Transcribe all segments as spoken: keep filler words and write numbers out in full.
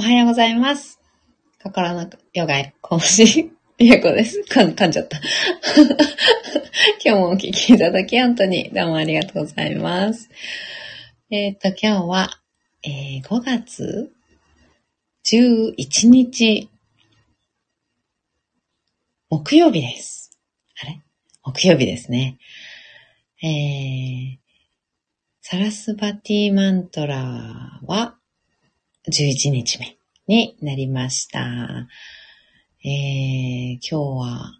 おはようございます。心のヨガ講師、リエコです。かん、噛んじゃった。今日もお聞きいただき、本当にどうもありがとうございます。えっと、今日は、えー、ごがつじゅういちにち、木曜日です。あれ?木曜日ですね。えー、サラスバティマントラは、じゅういちにちめになりました。えー、今日は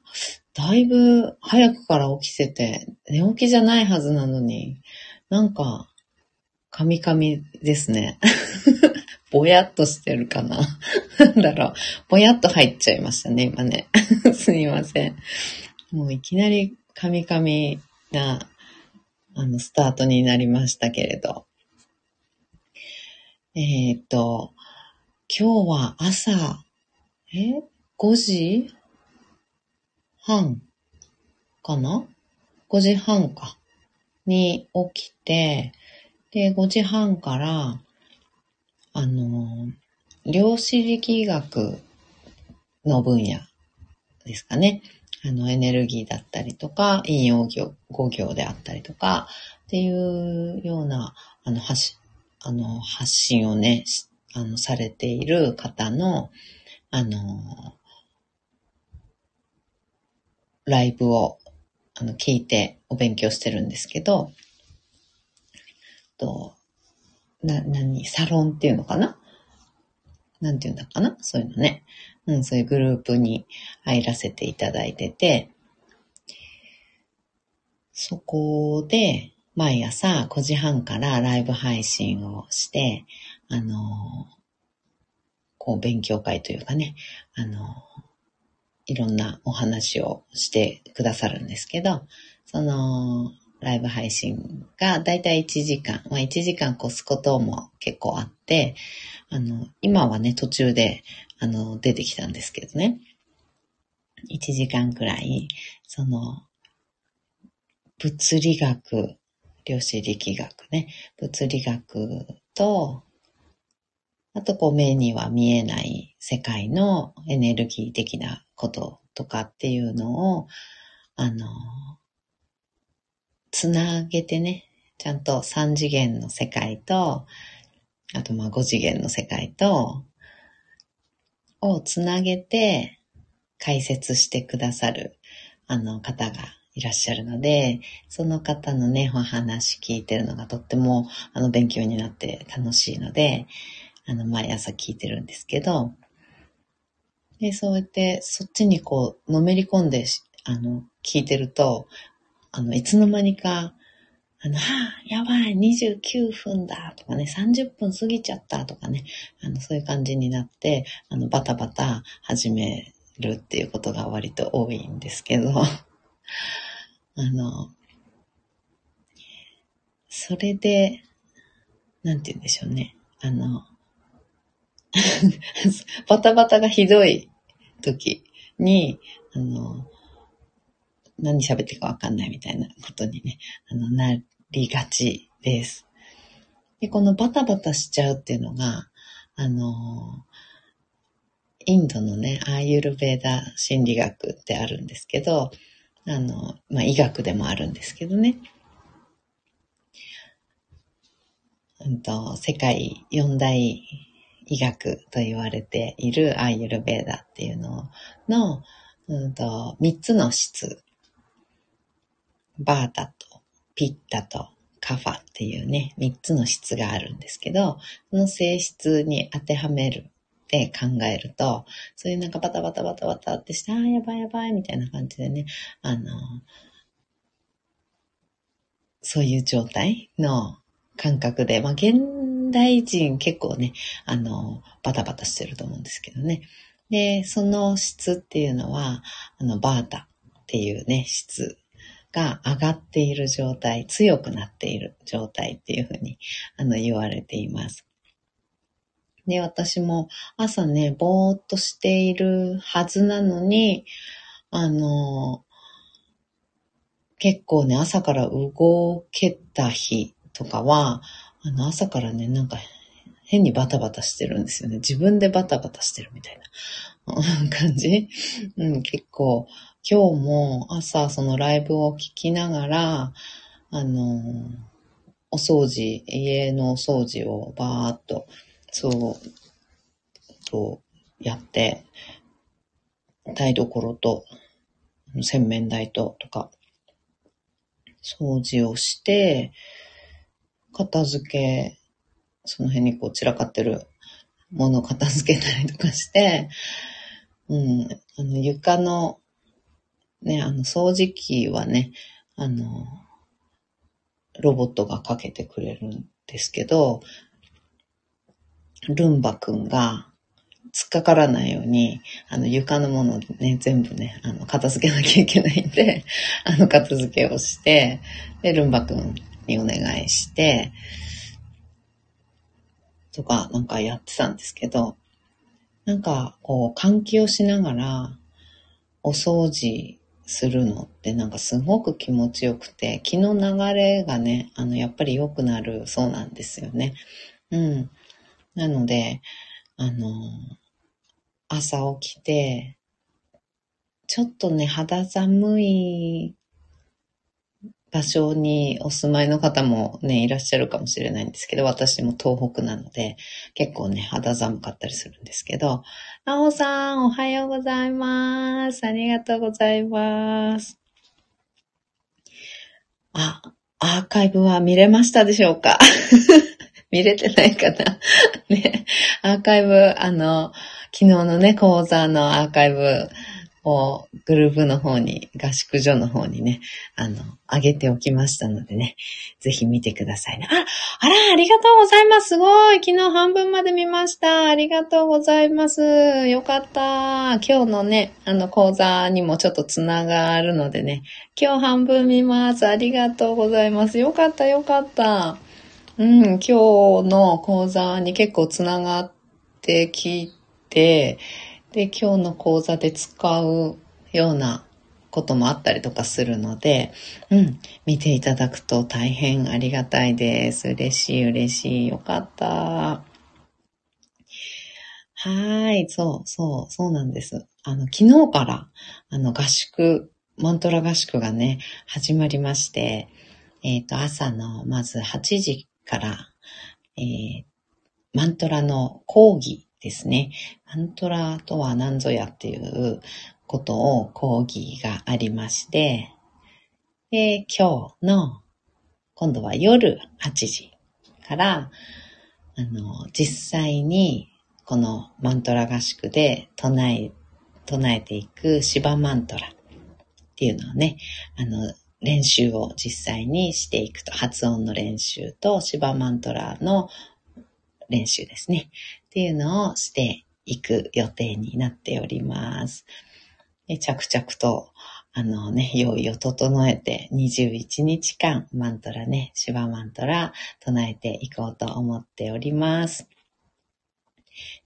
だいぶ早くから起きてて、寝起きじゃないはずなのに、なんかカミカミですね。ぼやっとしてるかな。なんだろう。ぼやっと入っちゃいましたね、今ね。すみません。もういきなりカミカミなあのスタートになりましたけれど。えっと、今日は朝、え ?ごじはんかな ?ご 時半か。に起きて、で、ごじはんから、あの、量子力学の分野ですかね。あの、エネルギーだったりとか、陰陽五行であったりとか、っていうような、あの、発あの、発信をね、あの、されている方の、あの、ライブを、あの、聞いてお勉強してるんですけど、と、な、なに、サロンっていうのかな?なんていうんだかな?そういうのね。うん、そういうグループに入らせていただいてて、そこで、毎朝ごじはんからライブ配信をして、あの、こう勉強会というかね、あの、いろんなお話をしてくださるんですけど、そのライブ配信がだいたいいちじかん、まあいちじかん越すことも結構あって、あの、今はね、途中で、あの、出てきたんですけどね、いちじかんくらい、その、物理学、量子力学ね。物理学と、あとこう目には見えない世界のエネルギー的なこととかっていうのを、あの、つなげてね、ちゃんとさんじげんの世界と、あとまあごじげんの世界と、をつなげて解説してくださる、あの方が、いらっしゃるので、その方のね、お話聞いてるのがとってもあの勉強になって楽しいので、あの毎朝聞いてるんですけど、でそうやってそっちにこうのめり込んであの聞いてると、あのいつの間にかあの、はあ、やばいにじゅうきゅうふんだとかね、さんじゅっぷん過ぎちゃったとかね、あのそういう感じになってあのバタバタ始めるっていうことが割と多いんですけど。あの、それで、なんて言うんでしょうね。あの、バタバタがひどい時に、あの、何喋ってかわかんないみたいなことにね、あの、なりがちです。で、このバタバタしちゃうっていうのが、あの、インドのね、アーユルヴェーダ心理学ってあるんですけど、あの、まあ、医学でもあるんですけどね。うんと、世界四大医学と言われているアーユルヴェーダっていうのの、うんと、三つの質。バータとピッタとカファっていうね、三つの質があるんですけど、その性質に当てはめる。で考えると、そういうなんかバタバタバタバタってして、ああ、やばいやばいみたいな感じでね、あの、そういう状態の感覚で、まあ現代人結構ね、あの、バタバタしてると思うんですけどね。で、その質っていうのは、あの、バータっていうね、質が上がっている状態、強くなっている状態っていうふうに、あの、言われています。で、私も朝ね、ぼーっとしているはずなのに、あの、結構ね、朝から動けた日とかは、あの、朝からね、なんか変にバタバタしてるんですよね。自分でバタバタしてるみたいな感じ、うん、結構今日も朝そのライブを聞きながらあのお掃除、家のお掃除をバーっとそうとやって台所と洗面台ととか掃除をして片付け、その辺にこう散らかってるものを片付けたりとかして、うん、あの床のね、あの掃除機はね、あの、ロボットがかけてくれるんですけど、ルンバくんが突っかからないように、あの床のものでね、全部ね、あの片付けなきゃいけないんで、あの片付けをして、で、ルンバくんにお願いして、とかなんかやってたんですけど、なんかこう換気をしながらお掃除するのってなんかすごく気持ちよくて、気の流れがね、あのやっぱり良くなるそうなんですよね。うん。なので、あの、朝起きて、ちょっとね、肌寒い場所にお住まいの方もね、いらっしゃるかもしれないんですけど、私も東北なので、結構ね、肌寒かったりするんですけど、なおさん、おはようございます。ありがとうございます。あ、アーカイブは見れましたでしょうか見れてないかなね、アーカイブ、あの、昨日のね、講座のアーカイブ、こうグループの方に、合宿所の方にね、あの、あげておきましたのでね、ぜひ見てくださいね。あ、あら、ありがとうございます。すごい。昨日半分まで見ました。ありがとうございます。よかった。今日のね、あの、講座にもちょっとつながるのでね、今日半分見ます。ありがとうございます。よかった、よかった。うん、今日の講座に結構つながってきて、で、今日の講座で使うようなこともあったりとかするので、うん、見ていただくと大変ありがたいです。嬉しい、嬉しい。よかった。はい、そう、そう、そうなんです。あの、昨日から、あの、合宿、マントラ合宿がね、始まりまして、えっと、朝の、まずはちじから、えー、マントラの講義、ですね。マントラとは何ぞやっていうことを講義がありまして、で、今日の、今度は夜はちじから、あの、実際にこのマントラ合宿で唱え、唱えていくシバマントラっていうのをね、あの、練習を実際にしていくと、発音の練習とシバマントラの練習ですね。っていうのをしていく予定になっております。で、着々と、あのね、用意を整えてにじゅういちにちかんマントラね、シバマントラ唱えていこうと思っております。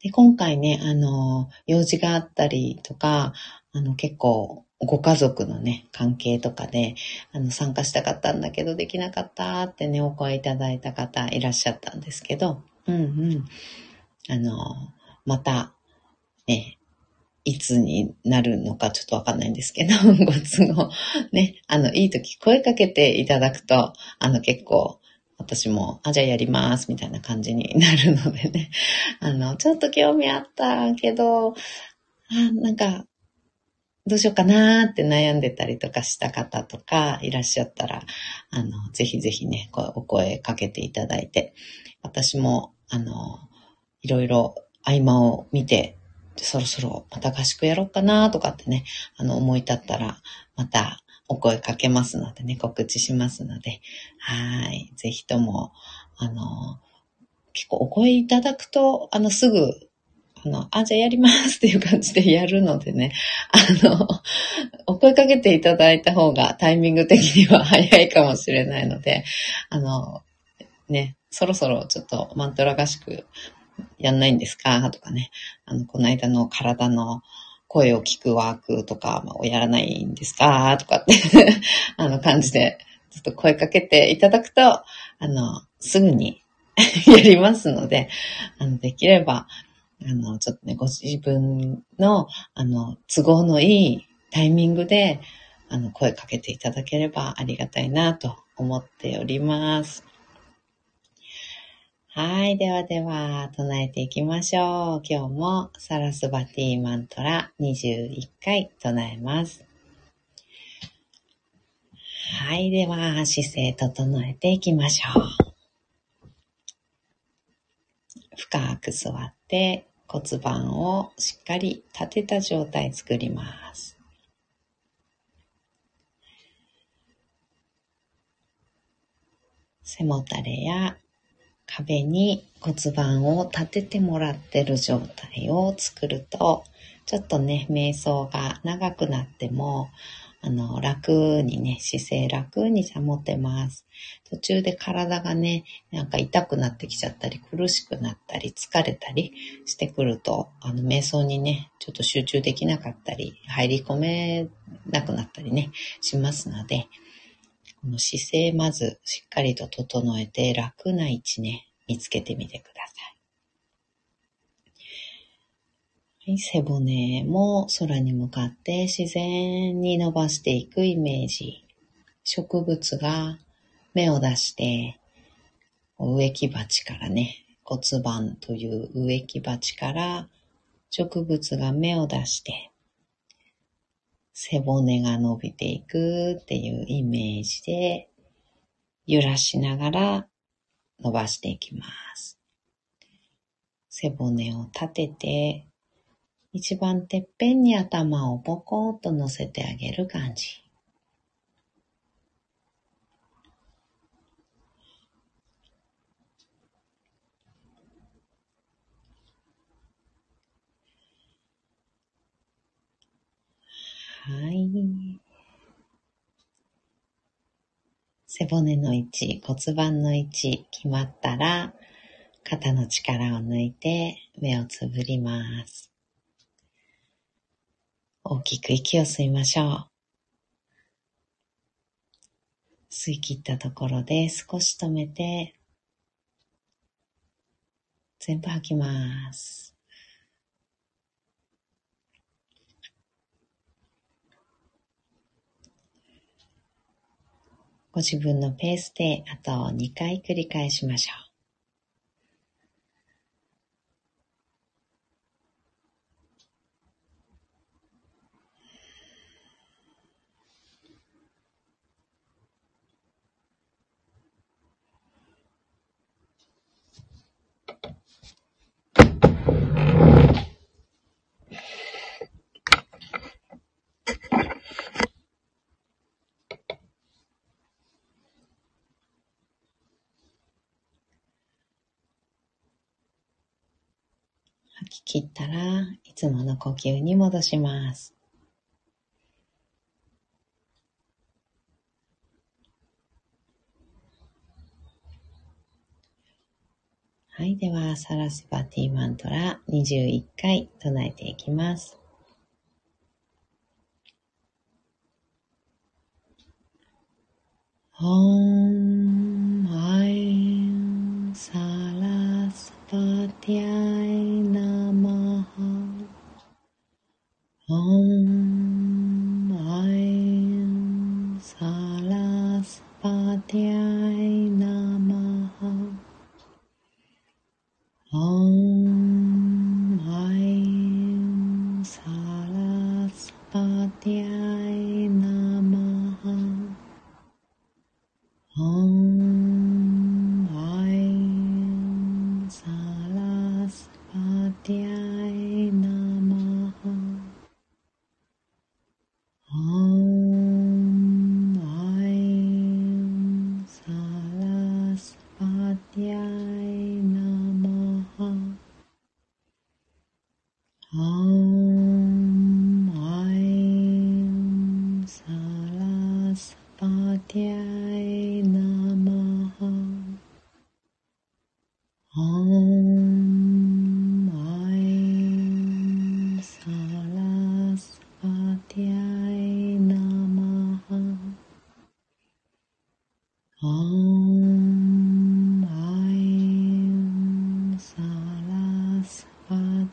で、今回ね、あの、用事があったりとか、あの、結構、ご家族のね、関係とかで、あの、参加したかったんだけど、できなかったってね、お声いただいた方いらっしゃったんですけど、うんうん。あの、また、ね、いつになるのかちょっとわかんないんですけど、ご都合、ね、あの、いい時声かけていただくと、あの、結構、私も、あ、じゃあやります、みたいな感じになるのでね、あの、ちょっと興味あったけど、あ、なんか、どうしようかなーって悩んでたりとかした方とかいらっしゃったら、あの、ぜひぜひね、お声かけていただいて、私も、あの、いろいろ合間を見て、そろそろまた合宿やろうかなとかってね、あの思い立ったら、またお声かけますのでね、告知しますので、はい、ぜひとも、あの、結構お声いただくと、あの、すぐ、あの、あ、じゃあやりますっていう感じでやるのでね、あの、お声かけていただいた方がタイミング的には早いかもしれないので、あの、ね、そろそろちょっとマントラ合宿、やんないんですかとかね。あの、この間の体の声を聞くワークとかをやらないんですかとかって、あの感じで、ちょっと声かけていただくと、あの、すぐにやりますので、あの、できれば、あの、ちょっとね、ご自分の、あの、都合のいいタイミングで、あの、声かけていただければありがたいなと思っております。はい。ではでは、唱えていきましょう。今日もサラスバティマントラにじゅういっかい唱えます。はい。では、姿勢整えていきましょう。深く座って骨盤をしっかり立てた状態作ります。背もたれや壁に骨盤を立ててもらってる状態を作ると、ちょっとね、瞑想が長くなっても、あの、楽にね、姿勢楽に保てます。途中で体がね、なんか痛くなってきちゃったり、苦しくなったり、疲れたりしてくると、あの、瞑想にね、ちょっと集中できなかったり、入り込めなくなったりね、しますので、この姿勢まずしっかりと整えて楽な位置ね、見つけてみてください。はい、背骨も空に向かって自然に伸ばしていくイメージ。植物が芽を出して、植木鉢からね、骨盤という植木鉢から植物が芽を出して、背骨が伸びていくっていうイメージで揺らしながら伸ばしていきます。背骨を立てて一番てっぺんに頭をポコッと乗せてあげる感じ。はい。背骨の位置、骨盤の位置、決まったら、肩の力を抜いて、目をつぶります。大きく息を吸いましょう。吸い切ったところで少し止めて、全部吐きます。ご自分のペースであとにかい繰り返しましょう。吐き切ったらいつもの呼吸に戻します。はい、ではサラスバティマントラにじゅういっかい唱えていきます。オンアイサラスバティアイナ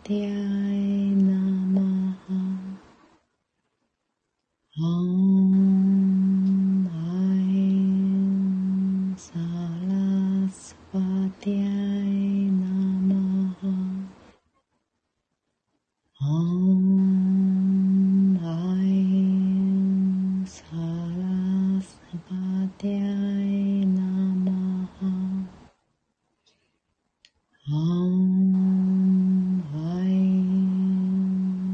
Bhagavatyaya Namaha Om Aim Sarasvatyaya Namaha Om Aim Sarasvatyaya Namaha Om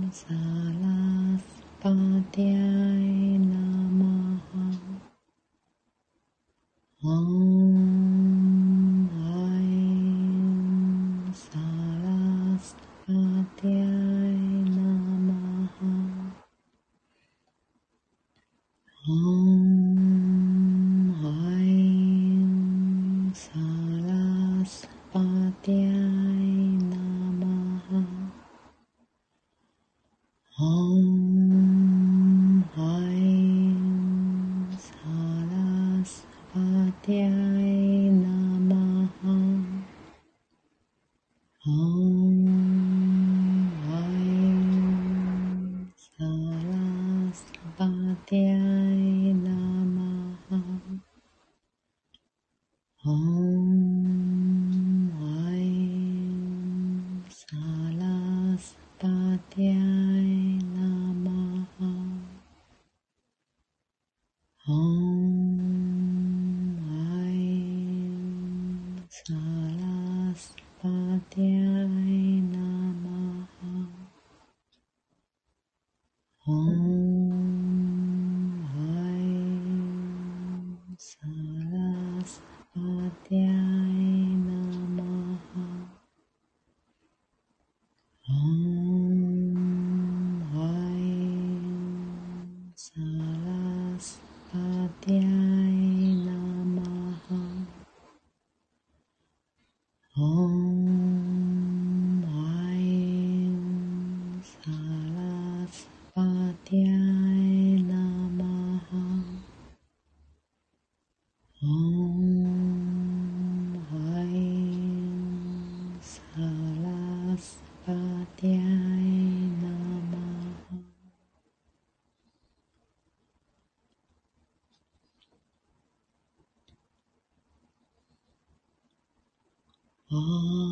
Sarasvatiyai Namaha Om Aim Sarasvatiyai Namaha Om Aim Sarasvatiyai Namaha Om Sarasvatyaya Namaha Om Aim Sarasvatyaya Namaha Om Aim Sarasvatyaya Namaha Om Sarasvatyaya Namaha Om Aim Sarasvatyaya Namaha Om Aim Sarasvatyaya Namaha Om Aim Sarasvatyaya Namaha Om Aim Sarasvatyaya Namaha Om Om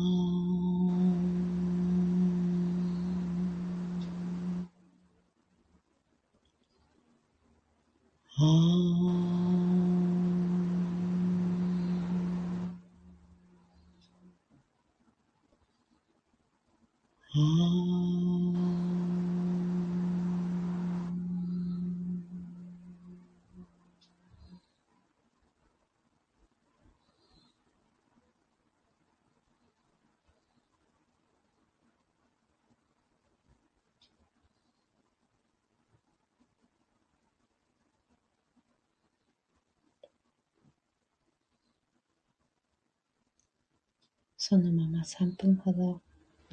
そのままさんぷんほど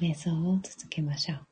瞑想を続けましょう。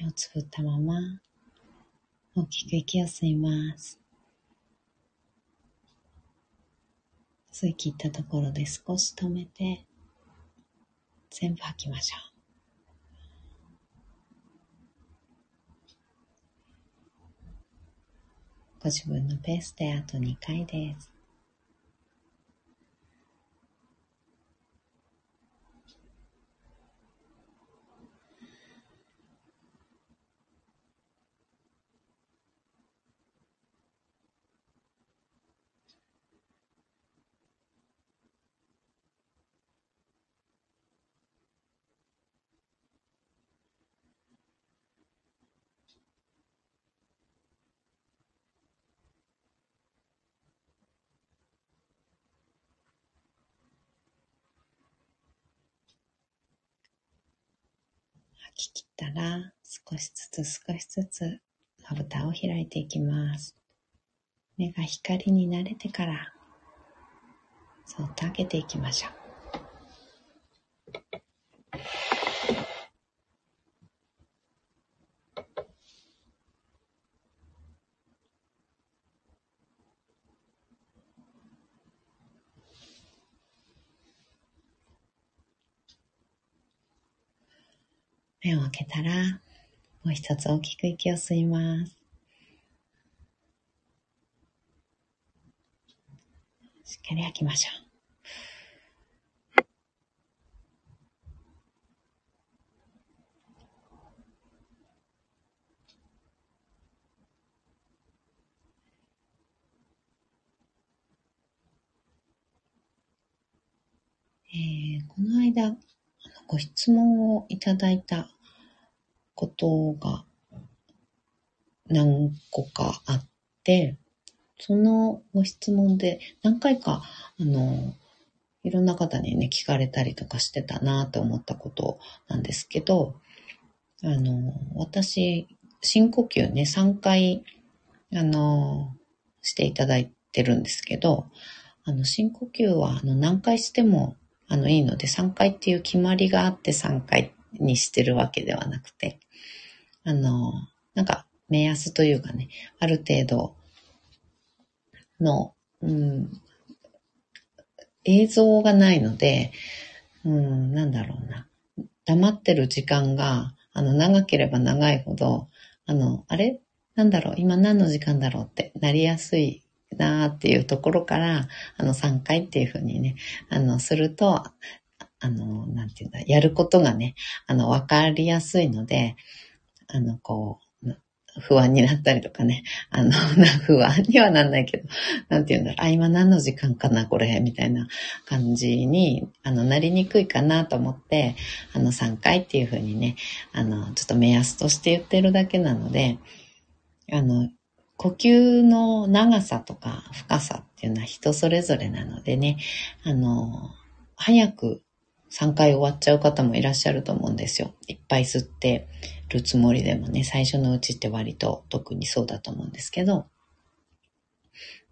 目をつぶったまま大きく息を吸います。吸い切ったところで少し止めて全部吐きましょう。ご自分のペースであとにかいです。吐き切ったら少しずつ少しずつまぶたを開いていきます。目が光に慣れてからそっと開けていきましょう。目を開けたら、もう一つ大きく息を吸います。しっかり吐きましょう。えー、この間、ご質問をいただいたことが何個かあって、そのご質問で何回かあのいろんな方にね聞かれたりとかしてたなと思ったことなんですけど、あの私深呼吸ねさんかいあのしていただいてるんですけど、あの深呼吸はあの何回してもあのいいので、さんかいっていう決まりがあってさんかいにしてるわけではなくて、あのなんか目安というかね、ある程度の、うん、映像がないので、うん、なんだろうな、黙ってる時間があの長ければ長いほど、あのあれなんだろう今何の時間だろうってなりやすいなーっていうところから、あのさんかいっていう風にね、あのすると、あのなんていうんだ、やることがね、あのわかりやすいので、あのこう不安になったりとかね、あの不安にはなんないけど、なんていうんだろう、あ今何の時間かなこれみたいな感じにあのなりにくいかなと思って、あのさんかいっていう風にね、あのちょっと目安として言ってるだけなので、あの。呼吸の長さとか深さっていうのは人それぞれなのでね、あの、早くさんかい終わっちゃう方もいらっしゃると思うんですよ。いっぱい吸ってるつもりでもね、最初のうちって割と特にそうだと思うんですけど。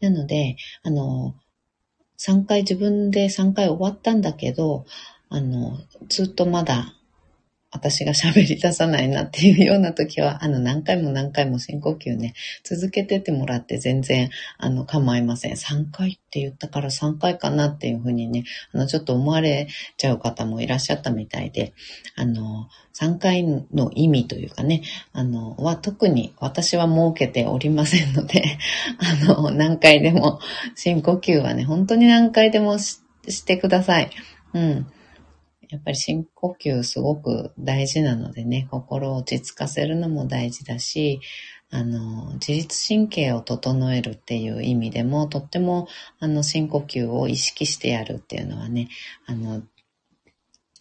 なので、あの、さんかい自分でさんかい終わったんだけど、あの、ずっとまだ、私が喋り出さないなっていうような時は、あの何回も何回も深呼吸ね、続けててもらって全然あの構いません。さんかいって言ったからさんかいかなっていうふうにね、あのちょっと思われちゃう方もいらっしゃったみたいで、あのさんかいの意味というかね、あのは特に私は設けておりませんので、あの何回でも深呼吸はね、本当に何回でも し, してください。うん。やっぱり深呼吸すごく大事なのでね、心を落ち着かせるのも大事だし、あの、自律神経を整えるっていう意味でも、とっても、あの、深呼吸を意識してやるっていうのはね、あの、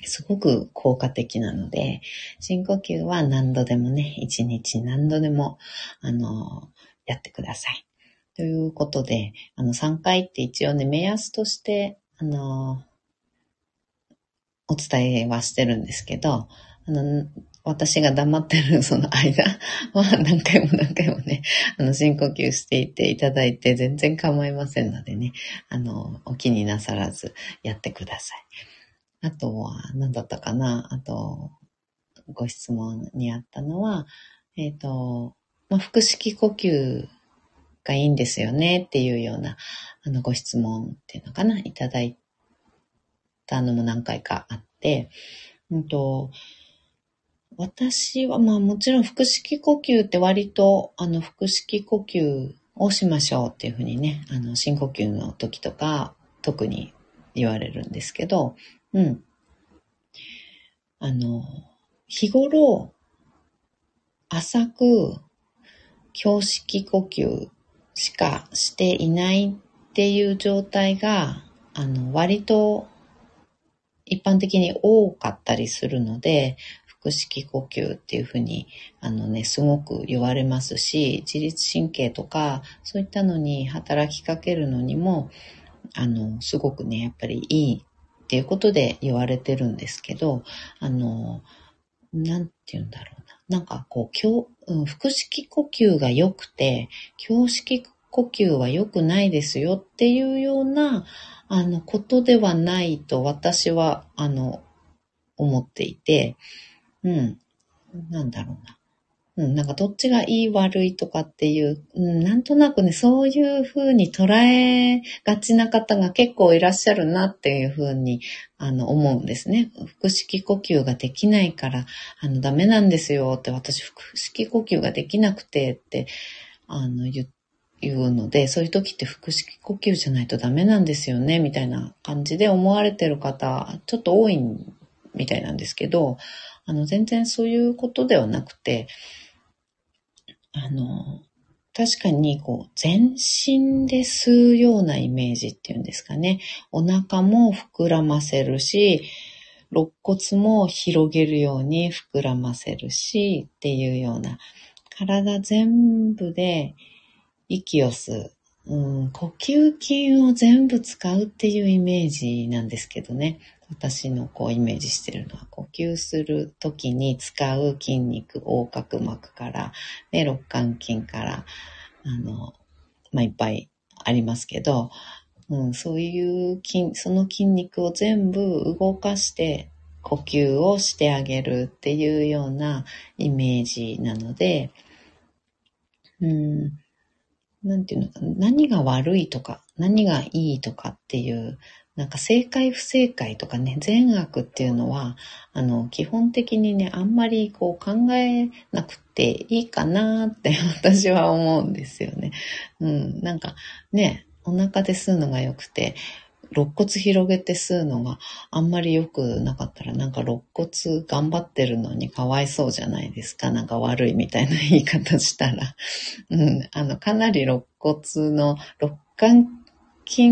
すごく効果的なので、深呼吸は何度でもね、一日何度でも、あの、やってください。ということで、あの、さんかいって一応ね、目安として、あの、お伝えはしてるんですけど、あの、私が黙ってるその間は何回も何回もね、あの、深呼吸していていただいて全然構いませんのでね、あの、お気になさらずやってください。あとは、何だったかな、あと、ご質問にあったのは、えっと、まあ、腹式呼吸がいいんですよねっていうようなあのご質問っていうのかな、いただいたのも何回かあって、うんと、私はまあもちろん腹式呼吸って割とあの腹式呼吸をしましょうっていうふうにね、あの深呼吸の時とか特に言われるんですけど、うん、あの日頃浅く胸式呼吸しかしていないっていう状態があの割と一般的に多かったりするので、腹式呼吸っていうふうにあのねすごく言われますし、自律神経とかそういったのに働きかけるのにもあのすごくねやっぱりいいっていうことで言われてるんですけど、あのなんて言うんだろうな、なんかこう、うん、腹式呼吸が良くて胸式呼吸は良くないですよっていうようなあのことではないと私はあの思っていて。うん、なんだろうな、うん、なんかどっちがいい悪いとかっていう、うん、なんとなくねそういうふうに捉えがちな方が結構いらっしゃるなっていうふうにあの思うんですね。腹式呼吸ができないからあのダメなんですよって、私腹式呼吸ができなくてってあの言っていうので、そういう時って腹式呼吸じゃないとダメなんですよねみたいな感じで思われてる方ちょっと多いみたいなんですけど、あの全然そういうことではなくて、あの確かにこう全身で吸うようなイメージっていうんですかね、お腹も膨らませるし肋骨も広げるように膨らませるしっていうような、体全部で息を吸う、うん、呼吸筋を全部使うっていうイメージなんですけどね、私のこうイメージしてるのは、呼吸するときに使う筋肉、横隔膜から、ね、肋間筋から、あの、まあ、いっぱいありますけど、うん、そういう筋、その筋肉を全部動かして呼吸をしてあげるっていうようなイメージなので、うん、なんていうのかな、何が悪いとか、何がいいとかっていう、なんか正解不正解とかね、善悪っていうのはあの基本的にねあんまりこう考えなくていいかなって私は思うんですよね。うん、なんかねお腹で吸うのが良くて肋骨広げて吸うのがあんまり良くなかったら、なんか肋骨頑張ってるのにかわいそうじゃないですか、なんか悪いみたいな言い方したら、うん、あのかなり肋骨の肋間筋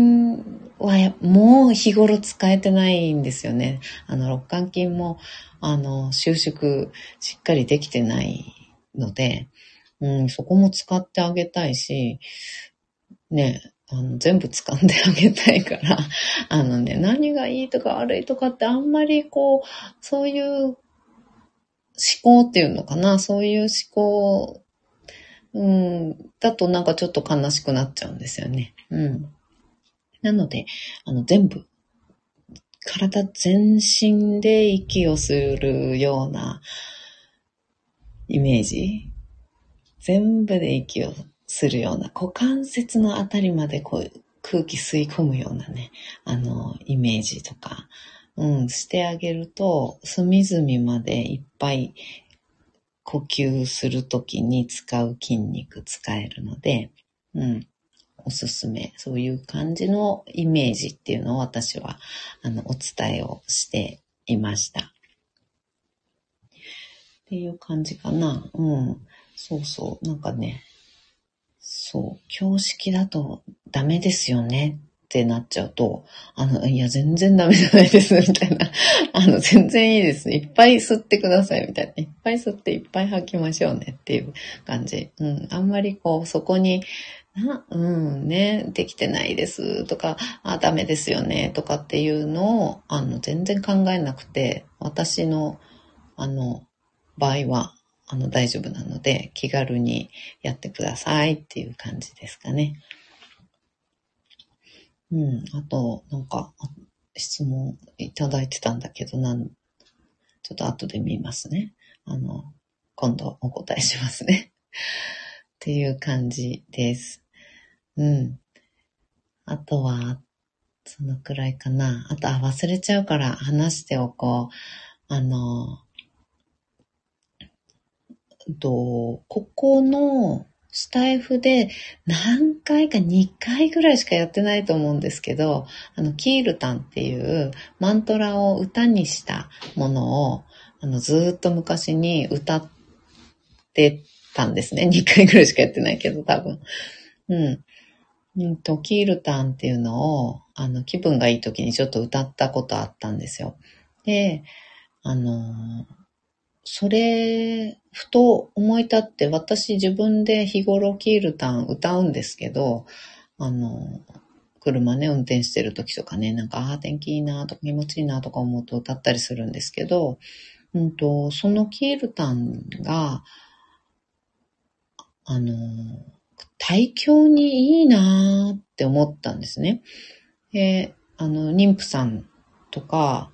はもう日頃使えてないんですよね。あの肋間筋もあの収縮しっかりできてないので、うん、そこも使ってあげたいし、ね、あの全部掴んであげたいから、あのね、何がいいとか悪いとかってあんまりこうそういう思考っていうのかな、そういう思考、うん、だとなんかちょっと悲しくなっちゃうんですよね。うん。なので、あの、全部、体全身で息をするようなイメージ、全部で息をするような、股関節のあたりまでこう空気吸い込むようなね、あの、イメージとか、うん、してあげると、隅々までいっぱい呼吸するときに使う筋肉使えるので、うん。おすすめ、そういう感じのイメージっていうのを私はあのお伝えをしていましたっていう感じかな。うん、そうそう、なんかね、そう胸式だとダメですよねってなっちゃうと、あのいや全然ダメじゃないですみたいなあの全然いいです、いっぱい吸ってくださいみたいな、いっぱい吸っていっぱい吐きましょうねっていう感じ。うん、あんまりこうそこにうんね、できてないですとか、あ、ダメですよねとかっていうのをあの全然考えなくて、私の、あの場合はあの大丈夫なので気軽にやってくださいっていう感じですかね。うん、あとなんか質問いただいてたんだけど、なんちょっと後で見ますね。あの、今度お答えしますね。っていう感じです。うん。あとは、そのくらいかな。あと、あ、忘れちゃうから話しておこう。あの、とここのスタイフで何回かにかいぐらいしかやってないと思うんですけど、あのキールタンっていうマントラを歌にしたものをあのずっと昔に歌ってたんですね。にかいぐらいしかやってないけど多分。うん。うんとキールタンっていうのをあの気分がいい時にちょっと歌ったことあったんですよ。で、あのーそれ、ふと思い立って、私自分で日頃キールタン歌うんですけど、あの、車ね、運転してる時とかね、なんか、ああ、天気いいなとか、気持ちいいなとか思うと歌ったりするんですけど、うんと、そのキールタンが、あの、胎教にいいなって思ったんですね。で、あの、妊婦さんとか、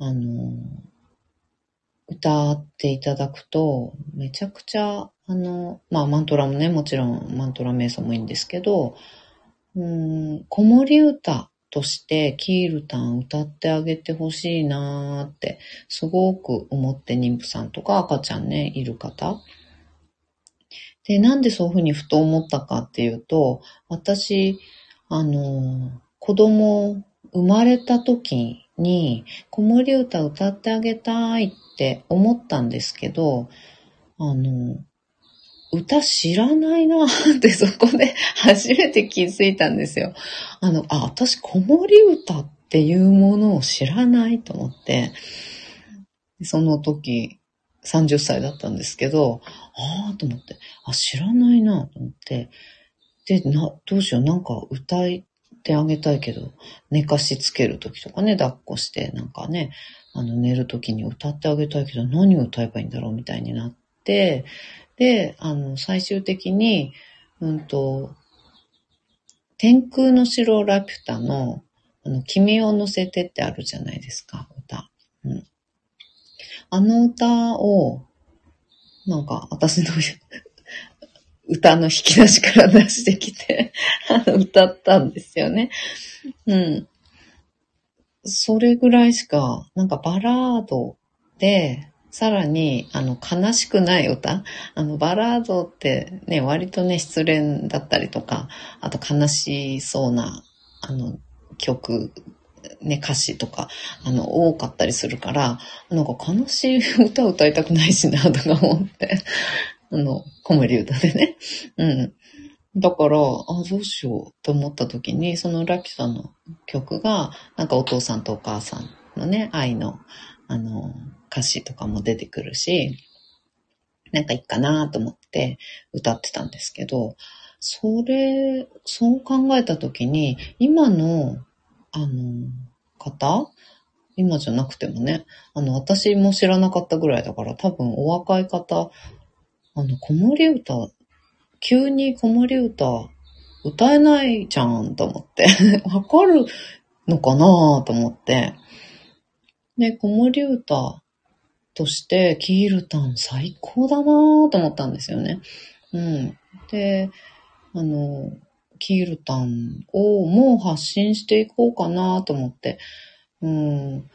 あの、歌っていただくと、めちゃくちゃ、あの、まあ、マントラもね、もちろん、マントラ瞑想もいいんですけど、うーん、子守歌として、キールタン歌ってあげてほしいなーって、すごく思って、妊婦さんとか赤ちゃんね、いる方。で、なんでそういうふうにふと思ったかっていうと、私、あの、子供、生まれた時に、子守歌歌ってあげたいって、って思ったんですけど、あの、歌知らないなってそこで初めて気づいたんですよ。あの、あ、私子守歌っていうものを知らないと思って、その時さんじゅっさいだったんですけど、ああと思って、あ、知らないなと思って、で、な、どうしよう、なんか歌ってあげたいけど、寝かしつける時とかね、抱っこしてなんかね、あの寝るときに歌ってあげたいけど何を歌えばいいんだろうみたいになって、で、あの最終的に、うんと、天空の城ラピュタのあの君を乗せてってあるじゃないですか、歌、うん、あの歌をなんか私の歌の引き出しから出してきて歌ったんですよね。うん、それぐらいしか、なんかバラードで、さらに、あの、悲しくない歌。あの、バラードってね、割とね、失恋だったりとか、あと悲しそうな、あの、曲、ね、歌詞とか、あの、多かったりするから、なんか悲しい歌歌いたくないしな、とか思って。あの、子守歌でね。うん。だから、あ、どうしようと思った時に、そのラピュタの曲が、なんかお父さんとお母さんのね、愛の、あの、歌詞とかも出てくるし、なんかいいかなと思って歌ってたんですけど、それ、そう考えた時に、今の、あの、方、今じゃなくてもね、あの、私も知らなかったぐらいだから、多分お若い方、あの、子守歌、急に子守歌歌えないじゃんと思ってわかるのかなと思って、で、子守歌としてキールタン最高だなと思ったんですよね。うん。で、あのキールタンをもう発信していこうかなと思って、うん。ね、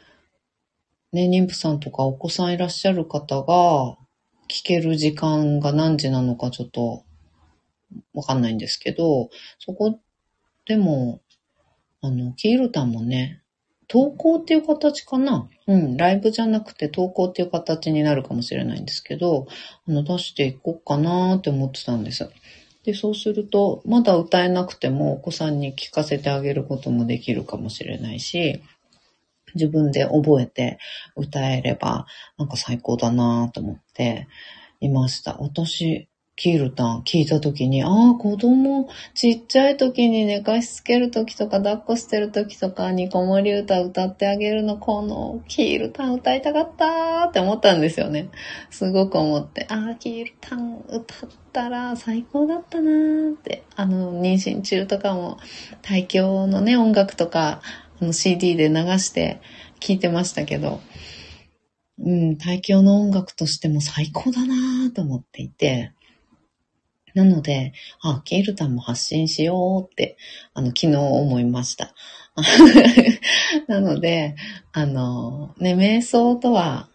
妊婦さんとかお子さんいらっしゃる方が聞ける時間が何時なのかちょっとわかんないんですけど、そこでも、あの、キールタンもね、投稿っていう形かな。うん、ライブじゃなくて投稿っていう形になるかもしれないんですけど、あの、出していこうかなーって思ってたんです。で、そうすると、まだ歌えなくてもお子さんに聞かせてあげることもできるかもしれないし、自分で覚えて歌えれば、なんか最高だなーと思っていました。私、キールタン聞いたときに、ああ、子供、ちっちゃいときに寝かしつけるときとか、抱っこしてるときとかに子守歌歌ってあげるの、このキールタン歌いたかったーって思ったんですよね。すごく思って、ああ、キールタン歌ったら最高だったなーって、あの、妊娠中とかも、胎教のね、音楽とか、あの シーディー で流して聞いてましたけど、うん、大京の音楽としても最高だなと思っていて、なので、あ、キールタンも発信しようって、あの、昨日思いました。なので、あの、ね、瞑想とは、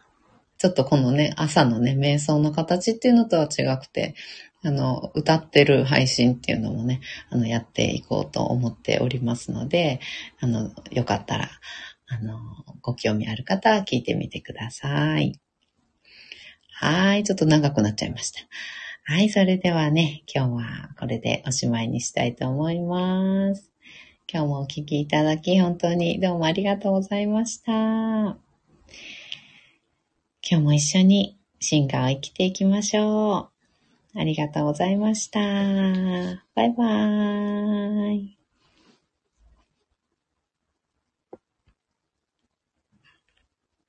ちょっとこのね、朝のね、瞑想の形っていうのとは違くて、あの、歌ってる配信っていうのもね、あの、やっていこうと思っておりますので、あの、よかったら、あの、ご興味ある方は聞いてみてください。はい、ちょっと長くなっちゃいました。はい、それではね、今日はこれでおしまいにしたいと思います。今日もお聞きいただき、本当にどうもありがとうございました。今日も一緒に進化を生きていきましょう。ありがとうございました。バイバーイ。